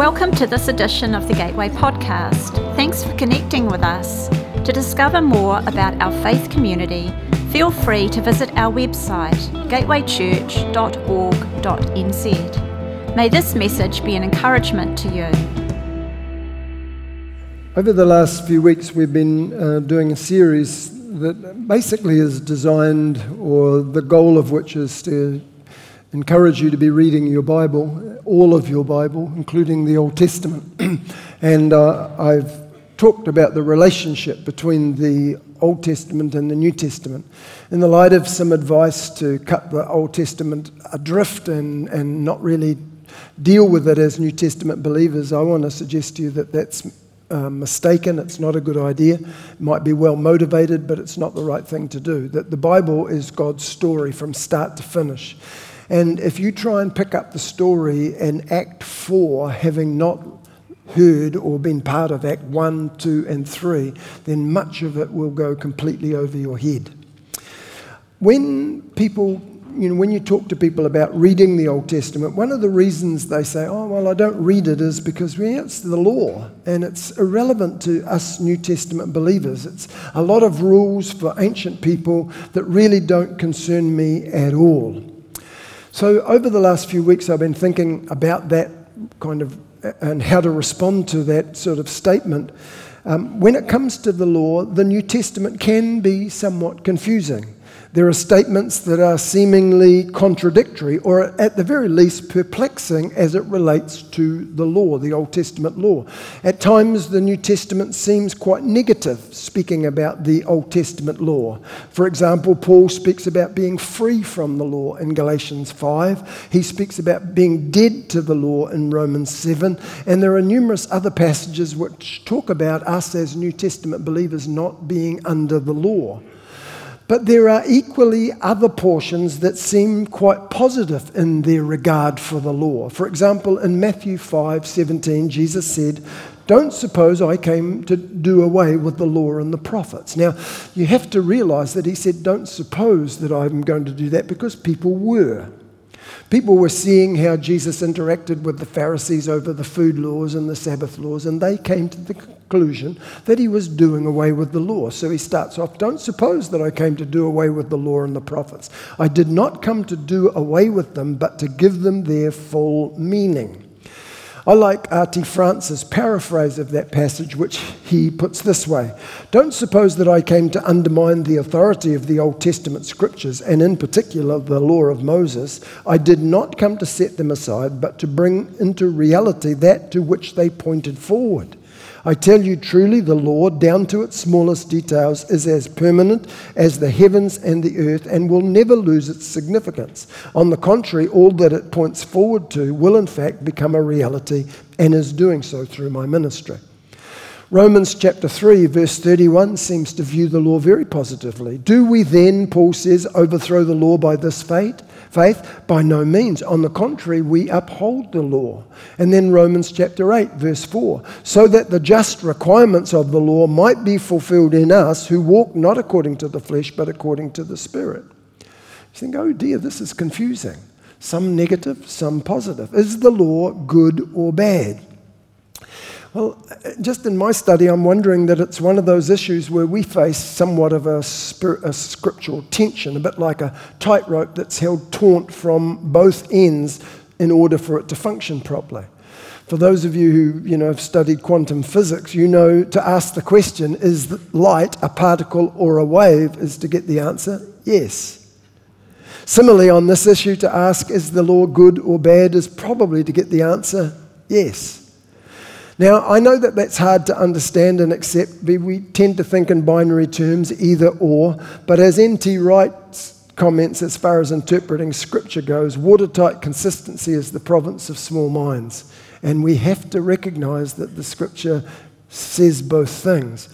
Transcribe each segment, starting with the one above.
Welcome to this edition of the Gateway Podcast. Thanks for connecting with us. To discover more about our faith community, feel free to visit our website, gatewaychurch.org.nz. May this message be an encouragement to you. Over the last few weeks, we've been doing a series that basically is designed, or the goal of which is to encourage you to be reading your Bible, all of your Bible, including the Old Testament. And I've talked about the relationship between the Old Testament and the New Testament in the light of some advice to cut the Old Testament adrift and not really deal with it as New Testament believers. I want to suggest to you that that's mistaken. It's not a good idea. It might be well motivated, but it's not the right thing to do. That the Bible is God's story from start to finish. And if you try and pick up the story and Act 4, having not heard or been part of Act 1, 2, and 3, then much of it will go completely over your head. When people, when you talk to people about reading the Old Testament, one of the reasons they say, I don't read it is because it's the law, and it's irrelevant to us New Testament believers. It's a lot of rules for ancient people that really don't concern me at all. So over the last few weeks, I've been thinking about that kind of and how to respond to that sort of statement. When it comes to the law, the New Testament can be somewhat confusing. There are statements that are seemingly contradictory or at the very least perplexing as it relates to the law, the Old Testament law. At times, the New Testament seems quite negative, speaking about the Old Testament law. For example, Paul speaks about being free from the law in Galatians 5. He speaks about being dead to the law in Romans 7. And there are numerous other passages which talk about us as New Testament believers not being under the law. But there are equally other portions that seem quite positive in their regard for the law. For example, in Matthew 5:17, Jesus said, "Don't suppose I came to do away with the law and the prophets." Now, you have to realize that he said, "Don't suppose that I'm going to do that," because people were. People were seeing how Jesus interacted with the Pharisees over the food laws and the Sabbath laws, and they came to the conclusion that he was doing away with the law. So he starts off, "Don't suppose that I came to do away with the law and the prophets. I did not come to do away with them, but to give them their full meaning." I like R.T. France's paraphrase of that passage, which he puts this way: "Don't suppose that I came to undermine the authority of the Old Testament scriptures, and in particular the law of Moses. I did not come to set them aside, but to bring into reality that to which they pointed forward. I tell you truly, the law, down to its smallest details, is as permanent as the heavens and the earth and will never lose its significance. On the contrary, all that it points forward to will in fact become a reality and is doing so through my ministry." Romans chapter 3, verse 31 seems to view the law very positively. "Do we then," Paul says, "overthrow the law by this faith? By no means. On the contrary, we uphold the law." And then Romans chapter 8, verse 4, "So that the just requirements of the law might be fulfilled in us who walk not according to the flesh, but according to the Spirit." You think, oh dear, this is confusing. Some negative, some positive. Is the law good or bad? Well, just in my study, I'm wondering that it's one of those issues where we face somewhat of a scriptural tension, a bit like a tightrope that's held taut from both ends in order for it to function properly. For those of you who, have studied quantum physics, to ask the question, is light a particle or a wave, is to get the answer, yes. Similarly, on this issue, to ask, is the law good or bad, is probably to get the answer, yes. Now, I know that that's hard to understand and accept. We tend to think in binary terms, either or. But as N.T. Wright comments, as far as interpreting Scripture goes, watertight consistency is the province of small minds. And we have to recognize that the Scripture says both things.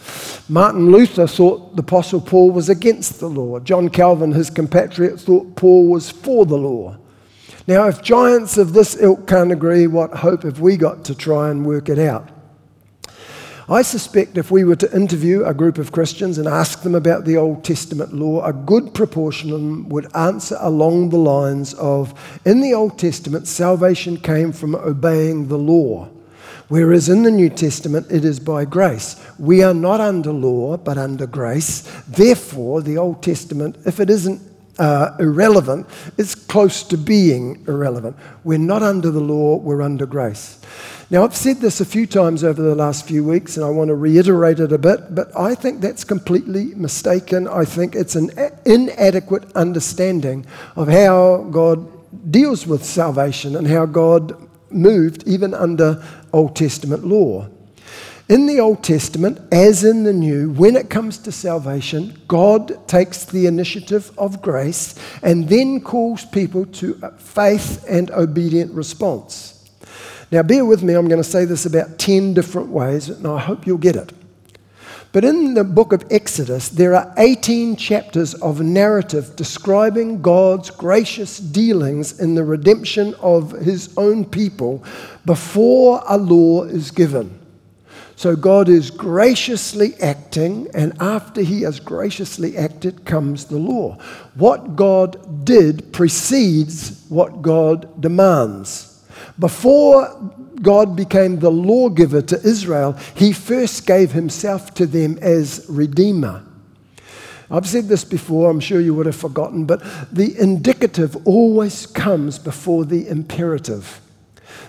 Martin Luther thought the Apostle Paul was against the law. John Calvin, his compatriot, thought Paul was for the law. Now, if giants of this ilk can't agree, what hope have we got to try and work it out? I suspect if we were to interview a group of Christians and ask them about the Old Testament law, a good proportion of them would answer along the lines of, in the Old Testament, salvation came from obeying the law. Whereas in the New Testament, it is by grace. We are not under law, but under grace. Therefore, the Old Testament, if it isn't irrelevant, it's close to being irrelevant. We're not under the law, we're under grace. Now, I've said this a few times over the last few weeks, and I want to reiterate it a bit, but I think that's completely mistaken. I think it's an inadequate understanding of how God deals with salvation and how God moved even under Old Testament law. In the Old Testament, as in the New, when it comes to salvation, God takes the initiative of grace and then calls people to faith and obedient response. Now, bear with me, I'm going to say this about 10 different ways, and I hope you'll get it. But in the book of Exodus, there are 18 chapters of narrative describing God's gracious dealings in the redemption of his own people before a law is given. So God is graciously acting, and after he has graciously acted comes the law. What God did precedes what God demands. Before God became the lawgiver to Israel, he first gave himself to them as Redeemer. I've said this before, I'm sure you would have forgotten, but the indicative always comes before the imperative.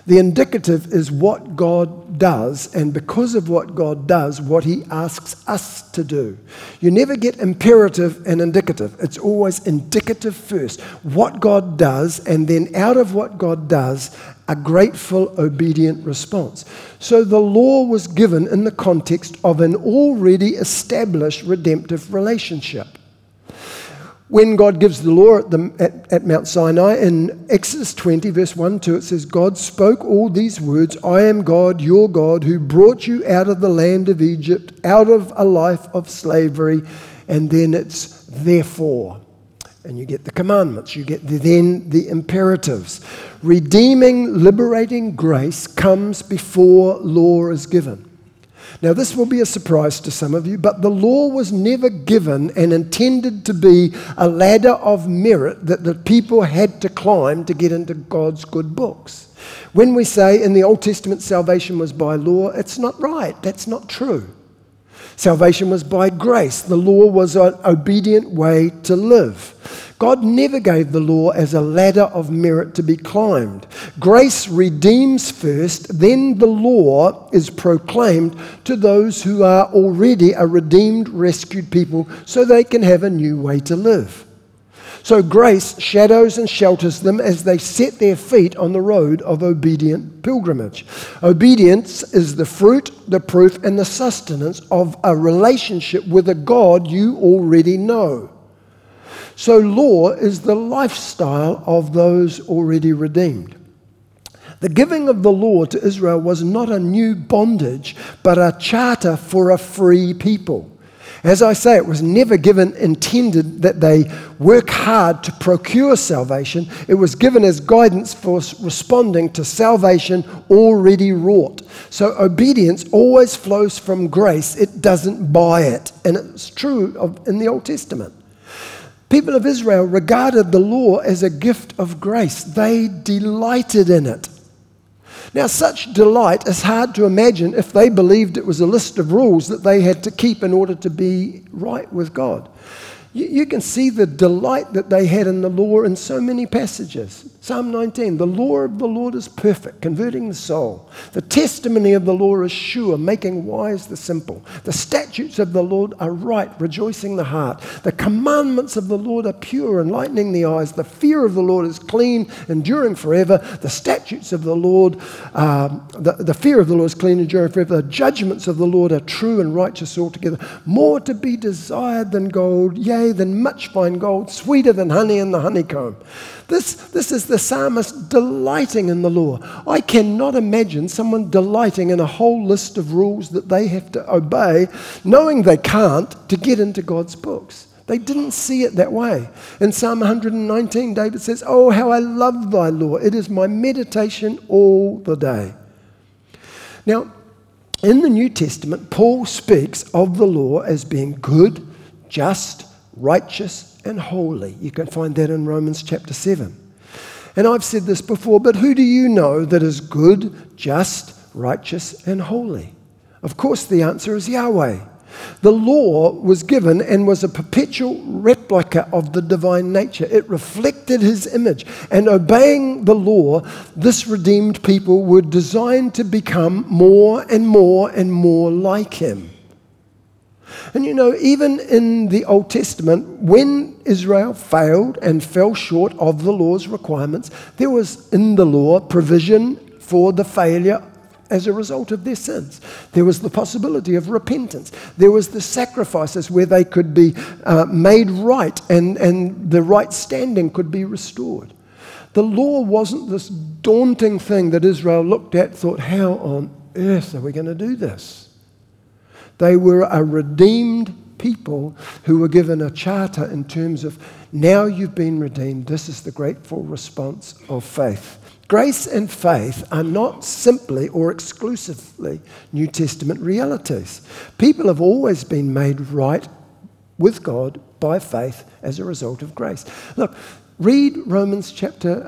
The indicative is what God does, and because of what God does, what he asks us to do. You never get imperative and indicative. It's always indicative first, what God does, and then out of what God does, a grateful, obedient response. So the law was given in the context of an already established redemptive relationship. When God gives the law at Mount Sinai, in Exodus 20, verse 1-2, it says, God spoke all these words, I am God, your God, who brought you out of the land of Egypt, out of a life of slavery, and then it's therefore. And you get the commandments, you get then the imperatives. Redeeming, liberating grace comes before law is given. Now, this will be a surprise to some of you, but the law was never given and intended to be a ladder of merit that the people had to climb to get into God's good books. When we say in the Old Testament salvation was by law, it's not right. That's not true. Salvation was by grace. The law was an obedient way to live. God never gave the law as a ladder of merit to be climbed. Grace redeems first, then the law is proclaimed to those who are already a redeemed, rescued people so they can have a new way to live. So grace shadows and shelters them as they set their feet on the road of obedient pilgrimage. Obedience is the fruit, the proof, and the sustenance of a relationship with a God you already know. So law is the lifestyle of those already redeemed. The giving of the law to Israel was not a new bondage, but a charter for a free people. As I say, it was never given intended that they work hard to procure salvation. It was given as guidance for responding to salvation already wrought. So obedience always flows from grace. It doesn't buy it. And it's true in the Old Testament. People of Israel regarded the law as a gift of grace. They delighted in it. Now, such delight is hard to imagine if they believed it was a list of rules that they had to keep in order to be right with God. You can see the delight that they had in the law in so many passages. Psalm 19, the law of the Lord is perfect, converting the soul. The testimony of the law is sure, making wise the simple. The statutes of the Lord are right, rejoicing the heart. The commandments of the Lord are pure, enlightening the eyes. The fear of the Lord is clean, enduring forever. The statutes of the Lord, the fear of the Lord is clean, enduring forever. The judgments of the Lord are true and righteous altogether. More to be desired than gold, yea, than much fine gold, sweeter than honey in the honeycomb. This is the psalmist delighting in the law. I cannot imagine someone delighting in a whole list of rules that they have to obey, knowing they can't, to get into God's books. They didn't see it that way. In Psalm 119, David says, "Oh, how I love thy law. It is my meditation all the day." Now, in the New Testament, Paul speaks of the law as being good, just, righteous and holy. You can find that in Romans chapter 7. And I've said this before, but who do you know that is good, just, righteous and holy? Of course the answer is Yahweh. The law was given and was a perpetual replica of the divine nature. It reflected his image. And obeying the law, this redeemed people were designed to become more and more and more like him. And you know, even in the Old Testament, when Israel failed and fell short of the law's requirements, there was in the law provision for the failure as a result of their sins. There was the possibility of repentance. There was the sacrifices where they could be made right and the right standing could be restored. The law wasn't this daunting thing that Israel looked at, thought, how on earth are we going to do this? They were a redeemed people who were given a charter in terms of, now you've been redeemed, this is the grateful response of faith. Grace and faith are not simply or exclusively New Testament realities. People have always been made right with God by faith as a result of grace. Look, read Hebrews chapter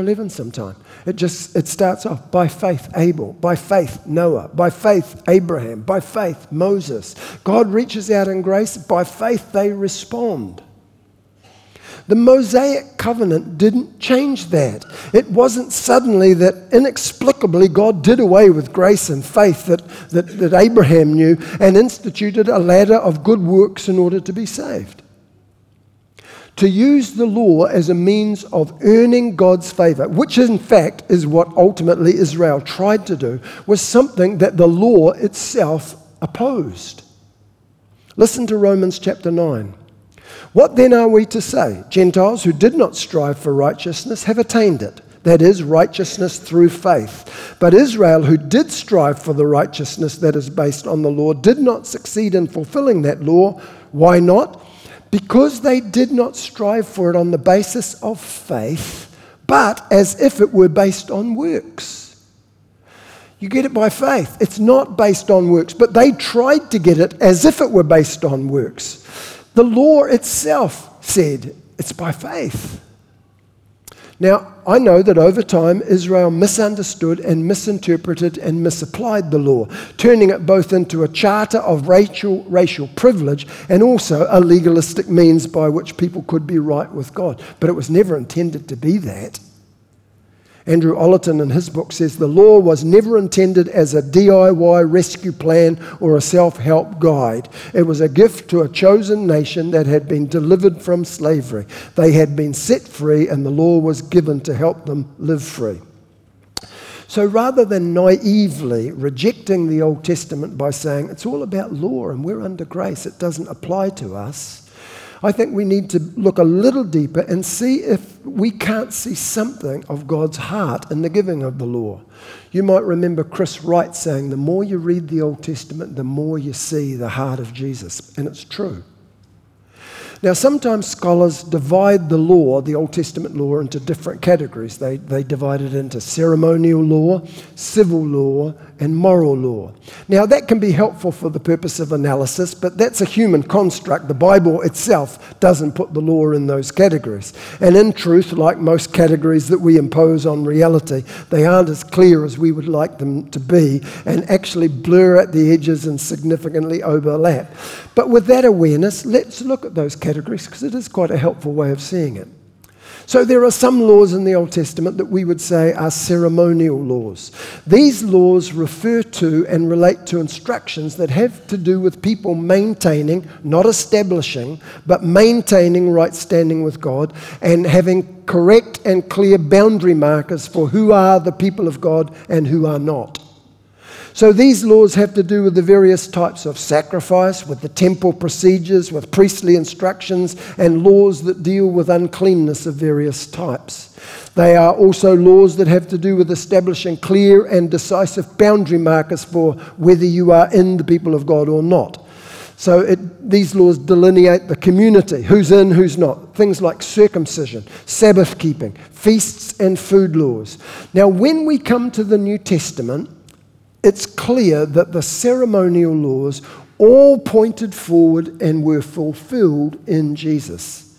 11 sometime. It starts off, by faith Abel, by faith Noah, by faith Abraham, by faith Moses. God reaches out in grace, by faith they respond. The Mosaic covenant didn't change that. It wasn't suddenly that inexplicably God did away with grace and faith that Abraham knew and instituted a ladder of good works in order to be saved. To use the law as a means of earning God's favor, which in fact is what ultimately Israel tried to do, was something that the law itself opposed. Listen to Romans chapter 9. What then are we to say? Gentiles who did not strive for righteousness have attained it. That is, righteousness through faith. But Israel, who did strive for the righteousness that is based on the law, did not succeed in fulfilling that law. Why not? Because they did not strive for it on the basis of faith, but as if it were based on works. You get it by faith. It's not based on works, but they tried to get it as if it were based on works. The law itself said it's by faith. Now, I know that over time, Israel misunderstood and misinterpreted and misapplied the law, turning it both into a charter of racial privilege and also a legalistic means by which people could be right with God. But it was never intended to be that. Andrew Ollerton in his book says, the law was never intended as a DIY rescue plan or a self-help guide. It was a gift to a chosen nation that had been delivered from slavery. They had been set free and the law was given to help them live free. So rather than naively rejecting the Old Testament by saying it's all about law and we're under grace, it doesn't apply to us, I think we need to look a little deeper and see if we can't see something of God's heart in the giving of the law. You might remember Chris Wright saying, the more you read the Old Testament, the more you see the heart of Jesus. And it's true. Now, sometimes scholars divide the law, the Old Testament law, into different categories. They divide it into ceremonial law, civil law, and moral law. Now, that can be helpful for the purpose of analysis, but that's a human construct. The Bible itself doesn't put the law in those categories. And in truth, like most categories that we impose on reality, they aren't as clear as we would like them to be and actually blur at the edges and significantly overlap. But with that awareness, let's look at those categories because it is quite a helpful way of seeing it. So there are some laws in the Old Testament that we would say are ceremonial laws. These laws refer to and relate to instructions that have to do with people maintaining, not establishing, but maintaining right standing with God and having correct and clear boundary markers for who are the people of God and who are not. So these laws have to do with the various types of sacrifice, with the temple procedures, with priestly instructions, and laws that deal with uncleanness of various types. They are also laws that have to do with establishing clear and decisive boundary markers for whether you are in the people of God or not. So these laws delineate the community, who's in, who's not. Things like circumcision, Sabbath keeping, feasts and food laws. Now, when we come to the New Testament, it's clear that the ceremonial laws all pointed forward and were fulfilled in Jesus.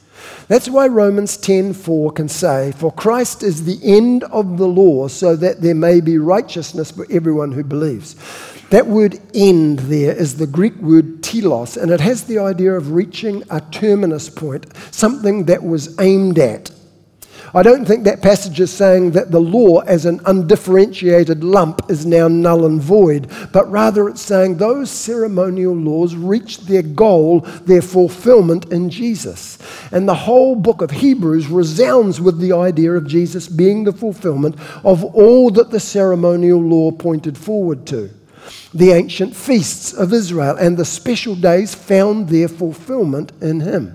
That's why Romans 10:4 can say, "For Christ is the end of the law, so that there may be righteousness for everyone who believes." That word "end" there is the Greek word telos, and it has the idea of reaching a terminus point, something that was aimed at. I don't think that passage is saying that the law as an undifferentiated lump is now null and void, but rather it's saying those ceremonial laws reached their goal, their fulfillment in Jesus. And the whole book of Hebrews resounds with the idea of Jesus being the fulfillment of all that the ceremonial law pointed forward to. The ancient feasts of Israel and the special days found their fulfillment in him.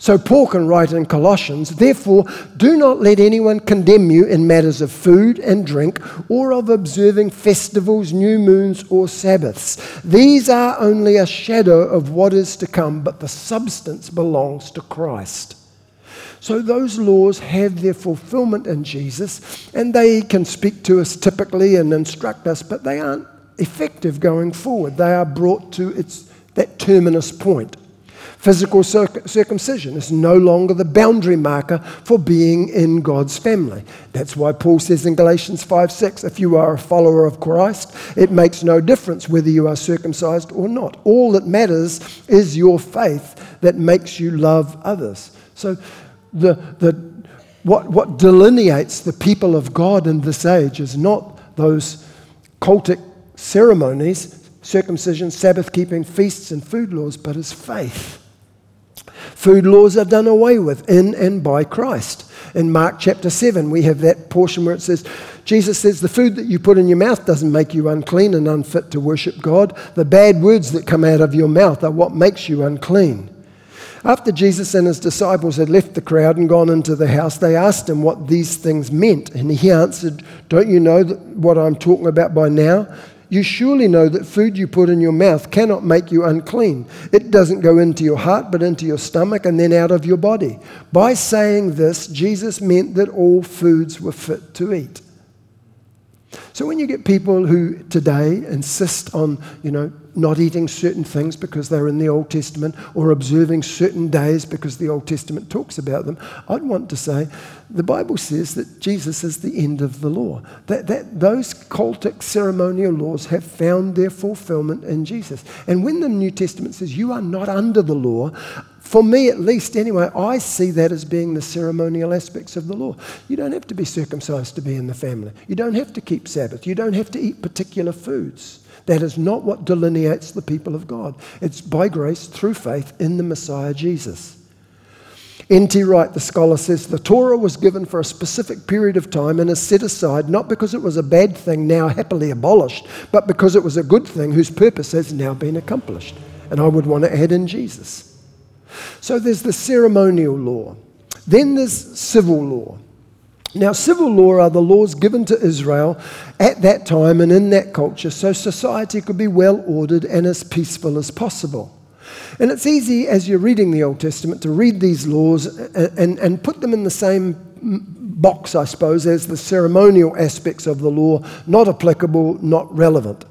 So Paul can write in Colossians, "Therefore, do not let anyone condemn you in matters of food and drink, or of observing festivals, new moons, or Sabbaths. These are only a shadow of what is to come, but the substance belongs to Christ." So those laws have their fulfillment in Jesus, and they can speak to us typically and instruct us, but they aren't effective going forward. They are brought to that terminus point. Physical circumcision is no longer the boundary marker for being in God's family. That's why Paul says in Galatians 5:6, if you are a follower of Christ, it makes no difference whether you are circumcised or not. All that matters is your faith that makes you love others. So what delineates the people of God in this age is not those cultic ceremonies, circumcision, Sabbath-keeping, feasts, and food laws, but is faith. Food laws are done away with in and by Christ. In Mark chapter 7, we have that portion where it says, Jesus says, the food that you put in your mouth doesn't make you unclean and unfit to worship God. The bad words that come out of your mouth are what makes you unclean. After Jesus and his disciples had left the crowd and gone into the house, they asked him what these things meant. And he answered, "Don't you know what I'm talking about by now? You surely know that food you put in your mouth cannot make you unclean. It doesn't go into your heart, but into your stomach and then out of your body." By saying this, Jesus meant that all foods were fit to eat. So when you get people who today insist on, not eating certain things because they're in the Old Testament, or observing certain days because the Old Testament talks about them, I'd want to say the Bible says that Jesus is the end of the law. That those cultic ceremonial laws have found their fulfillment in Jesus. And when the New Testament says you are not under the law, for me at least anyway, I see that as being the ceremonial aspects of the law. You don't have to be circumcised to be in the family. You don't have to keep Sabbath. You don't have to eat particular foods. That is not what delineates the people of God. It's by grace, through faith, in the Messiah Jesus. N.T. Wright, the scholar, says, the Torah was given for a specific period of time and is set aside not because it was a bad thing now happily abolished, but because it was a good thing whose purpose has now been accomplished. And I would want to add in Jesus. So there's the ceremonial law. Then there's civil law. Now, civil law are the laws given to Israel at that time and in that culture so society could be well ordered and as peaceful as possible. And it's easy as you're reading the Old Testament to read these laws and put them in the same box, I suppose, as the ceremonial aspects of the law, not applicable, not relevant.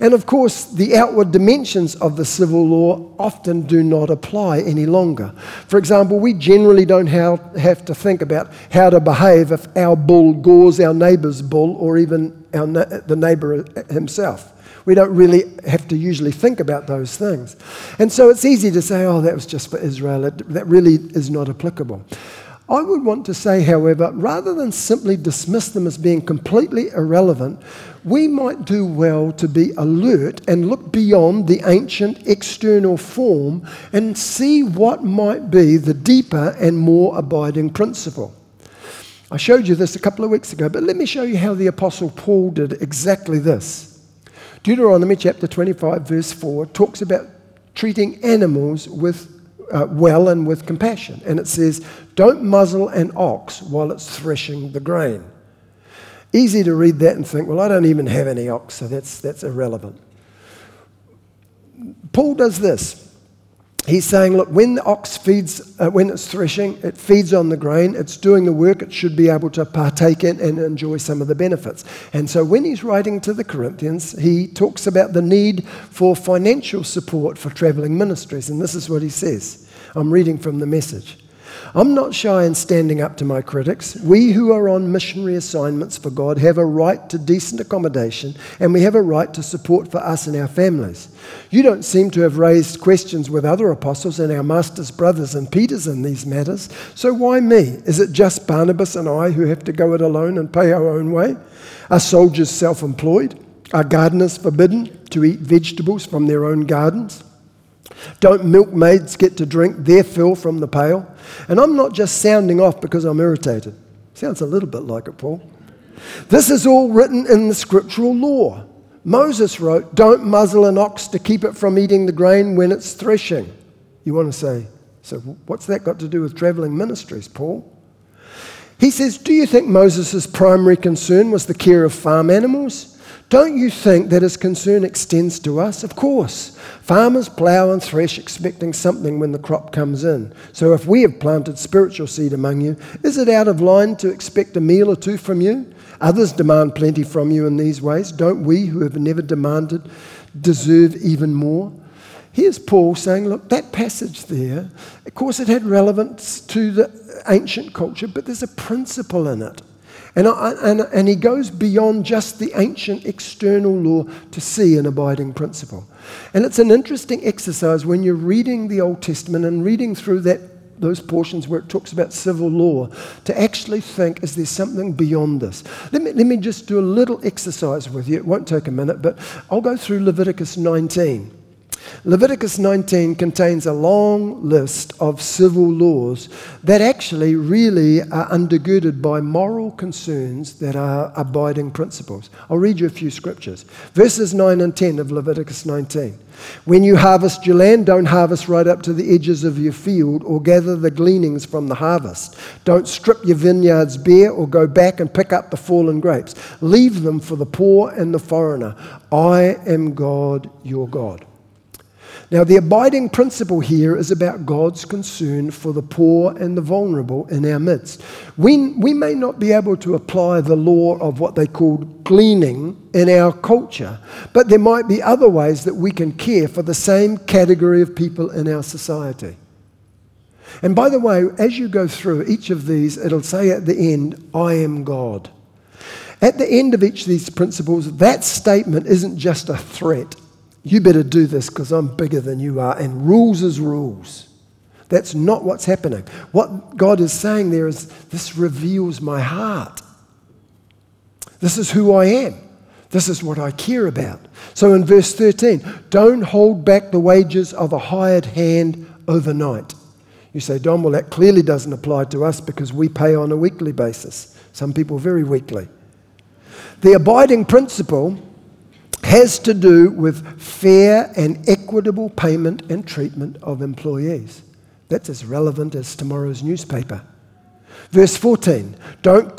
And of course, the outward dimensions of the civil law often do not apply any longer. For example, we generally don't have to think about how to behave if our bull gores our neighbour's bull or even the neighbour himself. We don't really have to usually think about those things. And so it's easy to say, oh, that was just for Israel. That really is not applicable. I would want to say, however, rather than simply dismiss them as being completely irrelevant, we might do well to be alert and look beyond the ancient external form and see what might be the deeper and more abiding principle. I showed you this a couple of weeks ago, but let me show you how the Apostle Paul did exactly this. Deuteronomy chapter 25, verse 4, talks about treating animals with well and with compassion. And it says, don't muzzle an ox while it's threshing the grain. Easy to read that and think, well, I don't even have any ox, so that's irrelevant. Paul does this. He's saying, look, when the ox feeds, when it's threshing, it feeds on the grain, it's doing the work, it should be able to partake in and enjoy some of the benefits. And so when he's writing to the Corinthians, he talks about the need for financial support for travelling ministries, and this is what he says. I'm reading from the Message. I'm not shy in standing up to my critics. We who are on missionary assignments for God have a right to decent accommodation, and we have a right to support for us and our families. You don't seem to have raised questions with other apostles and our masters, brothers, and Peters in these matters, so why me? Is it just Barnabas and I who have to go it alone and pay our own way? Are soldiers self-employed? Are gardeners forbidden to eat vegetables from their own gardens? Don't milkmaids get to drink their fill from the pail? And I'm not just sounding off because I'm irritated. Sounds a little bit like it, Paul. This is all written in the scriptural law. Moses wrote, don't muzzle an ox to keep it from eating the grain when it's threshing. You want to say, so what's that got to do with traveling ministries, Paul? He says, do you think Moses' primary concern was the care of farm animals? Don't you think that his concern extends to us? Of course. Farmers plough and thresh expecting something when the crop comes in. So if we have planted spiritual seed among you, is it out of line to expect a meal or two from you? Others demand plenty from you in these ways. Don't we, who have never demanded, deserve even more? Here's Paul saying, look, that passage there, of course it had relevance to the ancient culture, but there's a principle in it. And he goes beyond just the ancient external law to see an abiding principle. And it's an interesting exercise when you're reading the Old Testament and reading through those portions where it talks about civil law, to actually think, is there something beyond this? Let me just do a little exercise with you. It won't take a minute, but I'll go through Leviticus 19. Leviticus 19 contains a long list of civil laws that actually really are undergirded by moral concerns that are abiding principles. I'll read you a few scriptures. Verses 9 and 10 of Leviticus 19. When you harvest your land, don't harvest right up to the edges of your field or gather the gleanings from the harvest. Don't strip your vineyards bare or go back and pick up the fallen grapes. Leave them for the poor and the foreigner. I am God, your God. Now, the abiding principle here is about God's concern for the poor and the vulnerable in our midst. We may not be able to apply the law of what they called gleaning in our culture, but there might be other ways that we can care for the same category of people in our society. And by the way, as you go through each of these, it'll say at the end, I am God. At the end of each of these principles, that statement isn't just a threat. You better do this because I'm bigger than you are, and rules is rules. That's not what's happening. What God is saying there is, this reveals my heart. This is who I am. This is what I care about. So in verse 13, don't hold back the wages of a hired hand overnight. You say, Don, well, that clearly doesn't apply to us because we pay on a weekly basis. Some people very weekly. The abiding principle has to do with fair and equitable payment and treatment of employees. That's as relevant as tomorrow's newspaper. Verse 14, don't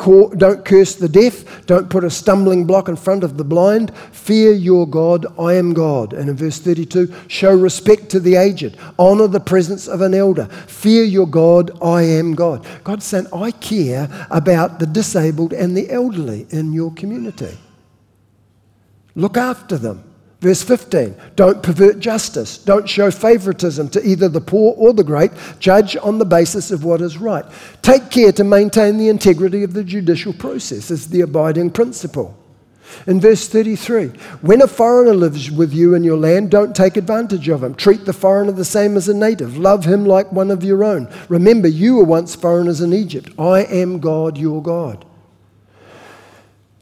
curse the deaf, don't put a stumbling block in front of the blind, fear your God, I am God. And in verse 32, show respect to the aged, honour the presence of an elder, fear your God, I am God. God's saying, I care about the disabled and the elderly in your community. Look after them. Verse 15, don't pervert justice. Don't show favoritism to either the poor or the great. Judge on the basis of what is right. Take care to maintain the integrity of the judicial process is the abiding principle. In verse 33, when a foreigner lives with you in your land, don't take advantage of him. Treat the foreigner the same as a native. Love him like one of your own. Remember, you were once foreigners in Egypt. I am God, your God.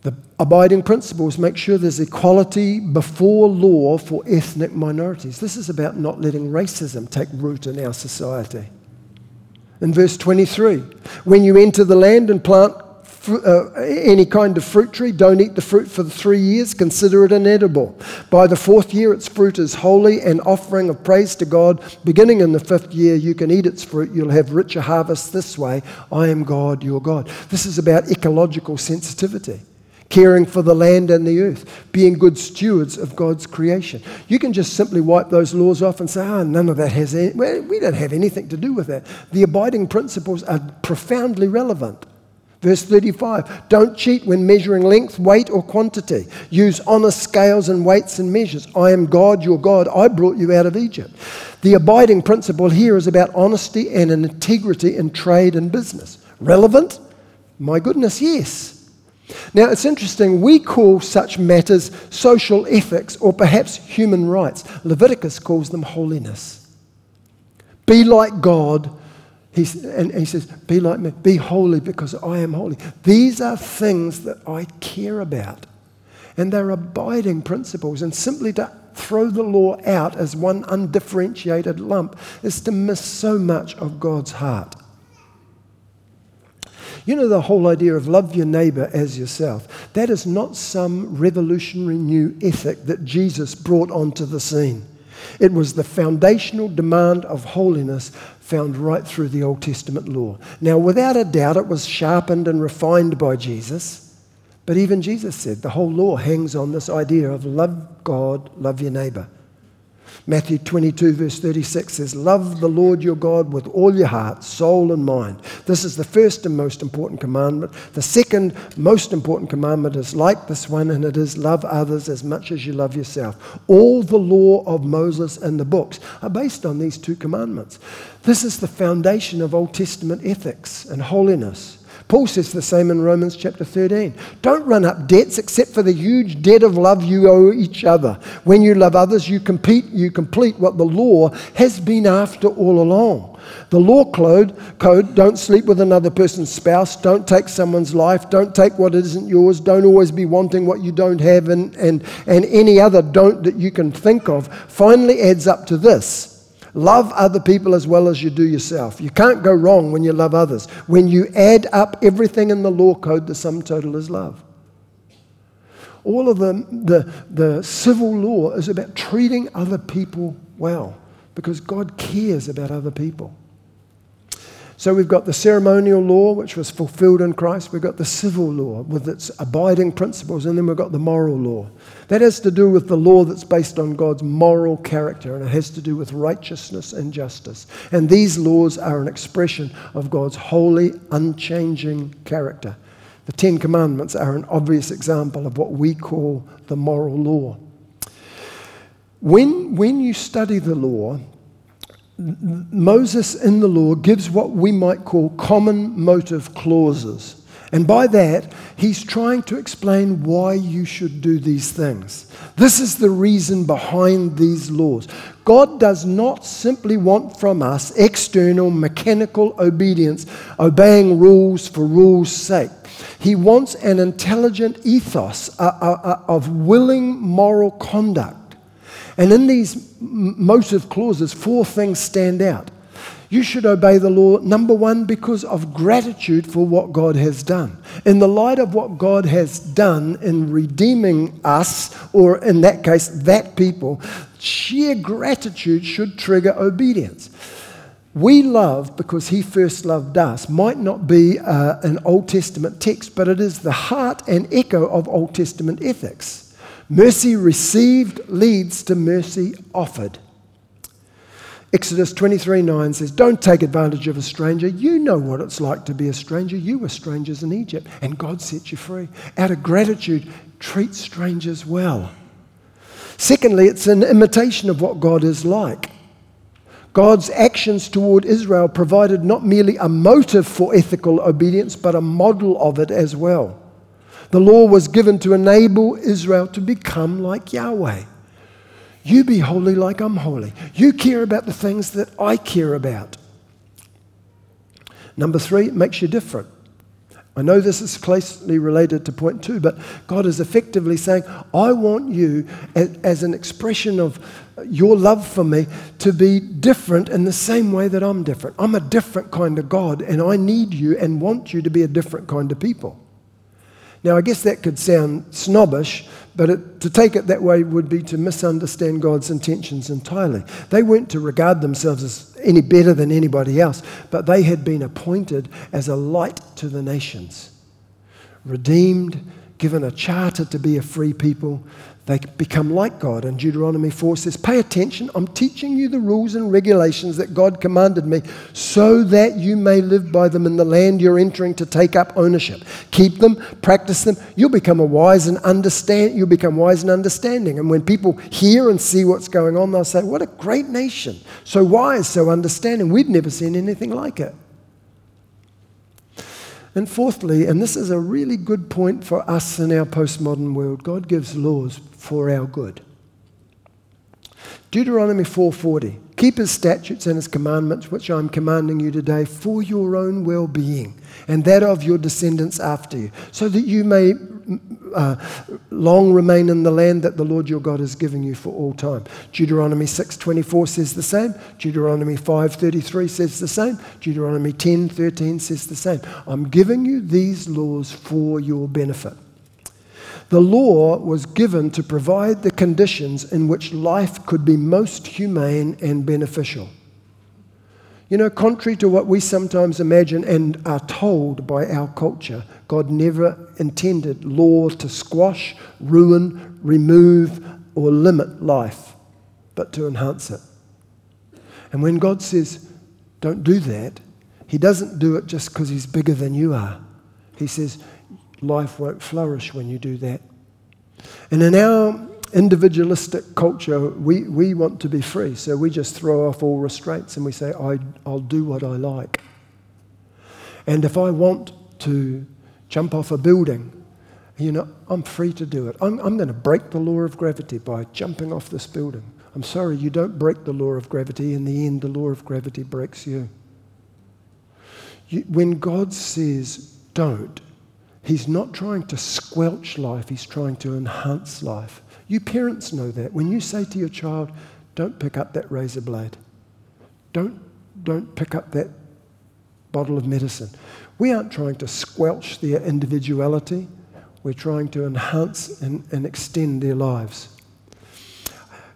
The abiding principles make sure there's equality before law for ethnic minorities. This is about not letting racism take root in our society. In verse 23, when you enter the land and plant any kind of fruit tree, don't eat the fruit for 3 years, consider it inedible. By the 4th year, its fruit is holy, an offering of praise to God. Beginning in the 5th year, you can eat its fruit, you'll have richer harvests this way. I am God, your God. This is about ecological sensitivity. Caring for the land and the earth, being good stewards of God's creation. You can just simply wipe those laws off and say, none of that has any, well, we don't have anything to do with that. The abiding principles are profoundly relevant. Verse 35, don't cheat when measuring length, weight, or quantity. Use honest scales and weights and measures. I am God, your God. I brought you out of Egypt. The abiding principle here is about honesty and integrity in trade and business. Relevant? My goodness, yes. Now, it's interesting, we call such matters social ethics or perhaps human rights. Leviticus calls them holiness. Be like God, and he says, be like me, be holy because I am holy. These are things that I care about, and they're abiding principles, and simply to throw the law out as one undifferentiated lump is to miss so much of God's heart. You know, the whole idea of love your neighbour as yourself, that is not some revolutionary new ethic that Jesus brought onto the scene. It was the foundational demand of holiness found right through the Old Testament law. Now, without a doubt, it was sharpened and refined by Jesus. But even Jesus said the whole law hangs on this idea of love God, love your neighbour. Matthew 22 verse 36 says, love the Lord your God with all your heart, soul and mind. This is the first and most important commandment. The second most important commandment is like this one, and it is love others as much as you love yourself. All the law of Moses and the books are based on these two commandments. This is the foundation of Old Testament ethics and holiness. Paul says the same in Romans chapter 13. Don't run up debts except for the huge debt of love you owe each other. When you love others, you complete what the law has been after all along. The law code, don't sleep with another person's spouse, don't take someone's life, don't take what isn't yours, don't always be wanting what you don't have, and any other don't that you can think of, finally adds up to this. Love other people as well as you do yourself. You can't go wrong when you love others. When you add up everything in the law code, the sum total is love. All of the civil law is about treating other people well because God cares about other people. So we've got the ceremonial law, which was fulfilled in Christ. We've got the civil law with its abiding principles, and then we've got the moral law. That has to do with the law that's based on God's moral character, and it has to do with righteousness and justice. And these laws are an expression of God's holy, unchanging character. The Ten Commandments are an obvious example of what we call the moral law. When you study the law, Moses in the law gives what we might call common motive clauses. And by that, he's trying to explain why you should do these things. This is the reason behind these laws. God does not simply want from us external mechanical obedience, obeying rules for rules' sake. He wants an intelligent ethos of willing moral conduct. And in these motive clauses, four things stand out. You should obey the law, number one, because of gratitude for what God has done. In the light of what God has done in redeeming us, or in that case, that people, sheer gratitude should trigger obedience. We love because he first loved us might not be an Old Testament text, but it is the heart and echo of Old Testament ethics. Mercy received leads to mercy offered. Exodus 23:9 says, don't take advantage of a stranger. You know what it's like to be a stranger. You were strangers in Egypt, and God set you free. Out of gratitude, treat strangers well. Secondly, it's an imitation of what God is like. God's actions toward Israel provided not merely a motive for ethical obedience, but a model of it as well. The law was given to enable Israel to become like Yahweh. You be holy like I'm holy. You care about the things that I care about. Number three, it makes you different. I know this is closely related to point two, but God is effectively saying, I want you, as an expression of your love for me, to be different in the same way that I'm different. I'm a different kind of God, and I need you and want you to be a different kind of people. Now, I guess that could sound snobbish, but to take it that way would be to misunderstand God's intentions entirely. They weren't to regard themselves as any better than anybody else, but they had been appointed as a light to the nations. Redeemed, given a charter to be a free people, They become like God. And Deuteronomy 4 says, pay attention, I'm teaching you the rules and regulations that God commanded me so that you may live by them in the land you're entering to take up ownership. Keep them, practice them, you'll become wise and understanding. And when people hear and see what's going on, they'll say, what a great nation, so wise, so understanding. We'd never seen anything like it. And fourthly, and this is a really good point for us in our postmodern world, God gives laws for our good. Deuteronomy 4:40, keep his statutes and his commandments, which I'm commanding you today, for your own well-being and that of your descendants after you, so that you may long remain in the land that the Lord your God is giving you for all time. Deuteronomy 6:24 says the same. Deuteronomy 5:33 says the same. Deuteronomy 10:13 says the same. I'm giving you these laws for your benefit. The law was given to provide the conditions in which life could be most humane and beneficial. You know, contrary to what we sometimes imagine and are told by our culture, God never intended law to squash, ruin, remove, or limit life, but to enhance it. And when God says, don't do that, he doesn't do it just because he's bigger than you are. He says, life won't flourish when you do that. And in our individualistic culture, we want to be free, so we just throw off all restraints and we say, I'll do what I like. And if I want to jump off a building, you know, I'm free to do it. I'm going to break the law of gravity by jumping off this building. I'm sorry, you don't break the law of gravity. In the end, the law of gravity breaks you. When God says don't, he's not trying to squelch life, he's trying to enhance life. You parents know that. When you say to your child, don't pick up that razor blade, don't pick up that bottle of medicine, we aren't trying to squelch their individuality, we're trying to enhance and extend their lives.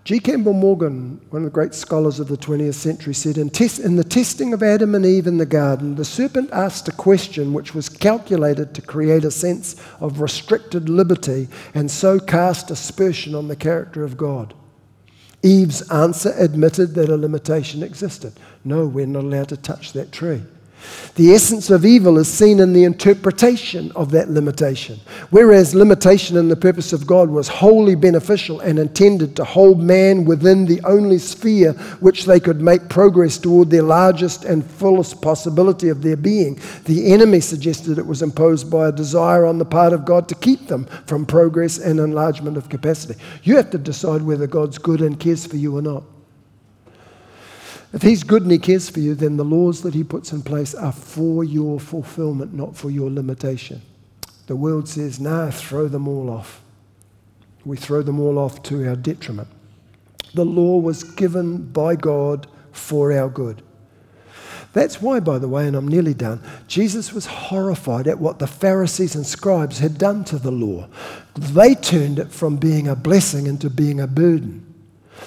G. Campbell Morgan, one of the great scholars of the 20th century, said, in the testing of Adam and Eve in the garden, the serpent asked a question which was calculated to create a sense of restricted liberty and so cast aspersion on the character of God. Eve's answer admitted that a limitation existed. No, we're not allowed to touch that tree. The essence of evil is seen in the interpretation of that limitation. Whereas limitation in the purpose of God was wholly beneficial and intended to hold man within the only sphere which they could make progress toward their largest and fullest possibility of their being, the enemy suggested it was imposed by a desire on the part of God to keep them from progress and enlargement of capacity. You have to decide whether God's good and cares for you or not. If he's good and he cares for you, then the laws that he puts in place are for your fulfillment, not for your limitation. The world says, nah, throw them all off. We throw them all off to our detriment. The law was given by God for our good. That's why, by the way, and I'm nearly done, Jesus was horrified at what the Pharisees and scribes had done to the law. They turned it from being a blessing into being a burden.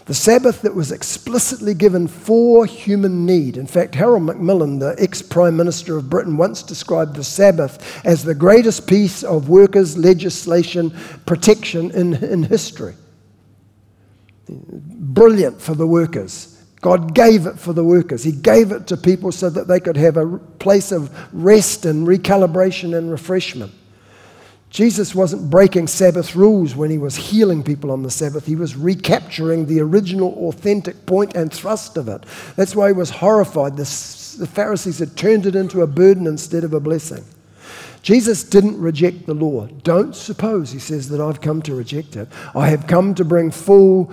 The Sabbath that was explicitly given for human need. In fact, Harold Macmillan, the ex-Prime Minister of Britain, once described the Sabbath as the greatest piece of workers' legislation protection in history. Brilliant for the workers. God gave it for the workers. He gave it to people so that they could have a place of rest and recalibration and refreshment. Jesus wasn't breaking Sabbath rules when he was healing people on the Sabbath. He was recapturing the original authentic point and thrust of it. That's why he was horrified. The Pharisees had turned it into a burden instead of a blessing. Jesus didn't reject the law. Don't suppose, he says, that I've come to reject it. I have come to bring full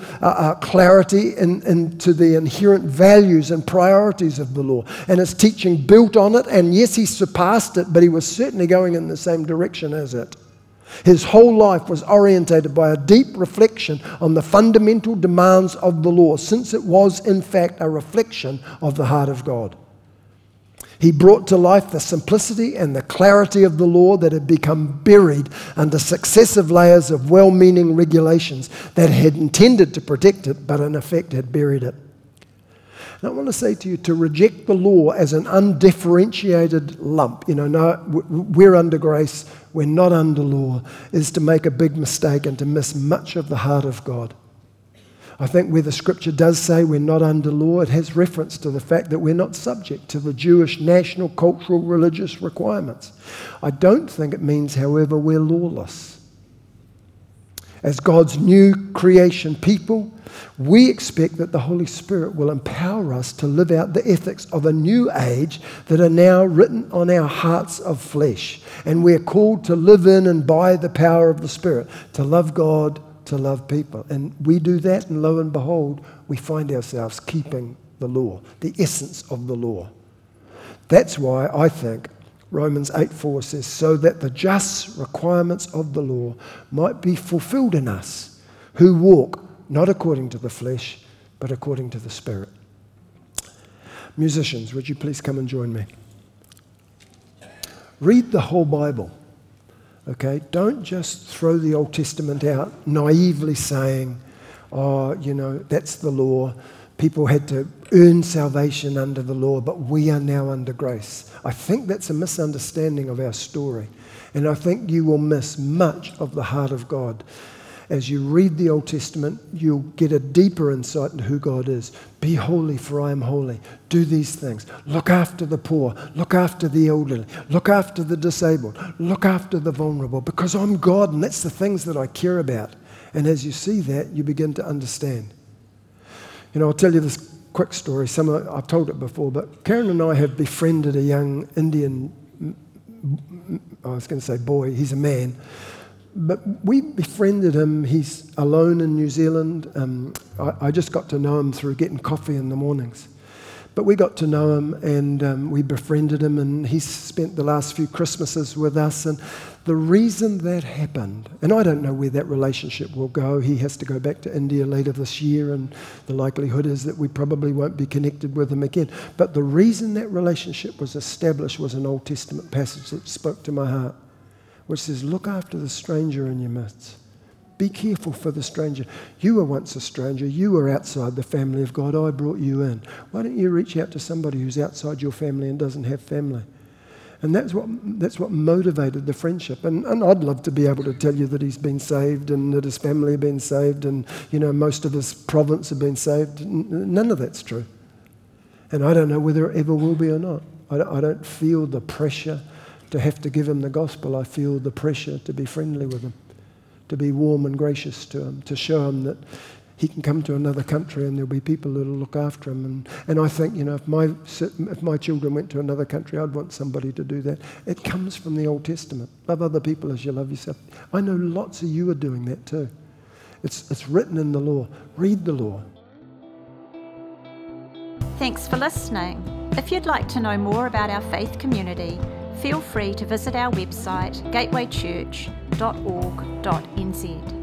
clarity into the inherent values and priorities of the law. And his teaching built on it, and yes, he surpassed it, but he was certainly going in the same direction as it. His whole life was orientated by a deep reflection on the fundamental demands of the law, since it was, in fact, a reflection of the heart of God. He brought to life the simplicity and the clarity of the law that had become buried under successive layers of well-meaning regulations that had intended to protect it, but in effect had buried it. And I want to say to you, to reject the law as an undifferentiated lump, you know, no, we're under grace, we're not under law, is to make a big mistake and to miss much of the heart of God. I think where the scripture does say we're not under law, it has reference to the fact that we're not subject to the Jewish national, cultural, religious requirements. I don't think it means, however, we're lawless. As God's new creation people, we expect that the Holy Spirit will empower us to live out the ethics of a new age that are now written on our hearts of flesh. And we're called to live in and by the power of the Spirit, to love God, to love people. And we do that, and lo and behold, we find ourselves keeping the law, the essence of the law. That's why I think Romans 8:4 says, so that the just requirements of the law might be fulfilled in us who walk not according to the flesh, but according to the Spirit. Musicians, would you please come and join me? Read the whole Bible, okay? Don't just throw the Old Testament out naively saying, oh, you know, that's the law. People had to earn salvation under the law, but we are now under grace. I think that's a misunderstanding of our story, and I think you will miss much of the heart of God. As you read the Old Testament, you'll get a deeper insight into who God is. Be holy, for I am holy. Do these things. Look after the poor. Look after the elderly. Look after the disabled. Look after the vulnerable, because I'm God, and that's the things that I care about. And as you see that, you begin to understand. You know, I'll tell you this quick story. I've told it before, but Karen and I have befriended a young Indian, I was going to say boy, he's a man. But we befriended him. He's alone in New Zealand. I just got to know him through getting coffee in the mornings. But we got to know him, and we befriended him, and he spent the last few Christmases with us. And the reason that happened, and I don't know where that relationship will go. He has to go back to India later this year, and the likelihood is that we probably won't be connected with him again. But the reason that relationship was established was an Old Testament passage that spoke to my heart, which says, look after the stranger in your midst. Be careful for the stranger. You were once a stranger. You were outside the family of God. I brought you in. Why don't you reach out to somebody who's outside your family and doesn't have family? And that's what motivated the friendship. And I'd love to be able to tell you that he's been saved and that his family have been saved and, you know, most of his province have been saved. None of that's true. And I don't know whether it ever will be or not. I don't feel the pressure to have to give him the gospel. I feel the pressure to be friendly with him, to be warm and gracious to him, to show him that he can come to another country and there'll be people that'll look after him. And I think, you know, if my children went to another country, I'd want somebody to do that. It comes from the Old Testament. Love other people as you love yourself. I know lots of you are doing that too. It's written in the law. Read the law. Thanks for listening. If you'd like to know more about our faith community, feel free to visit our website, gatewaychurch.org.nz.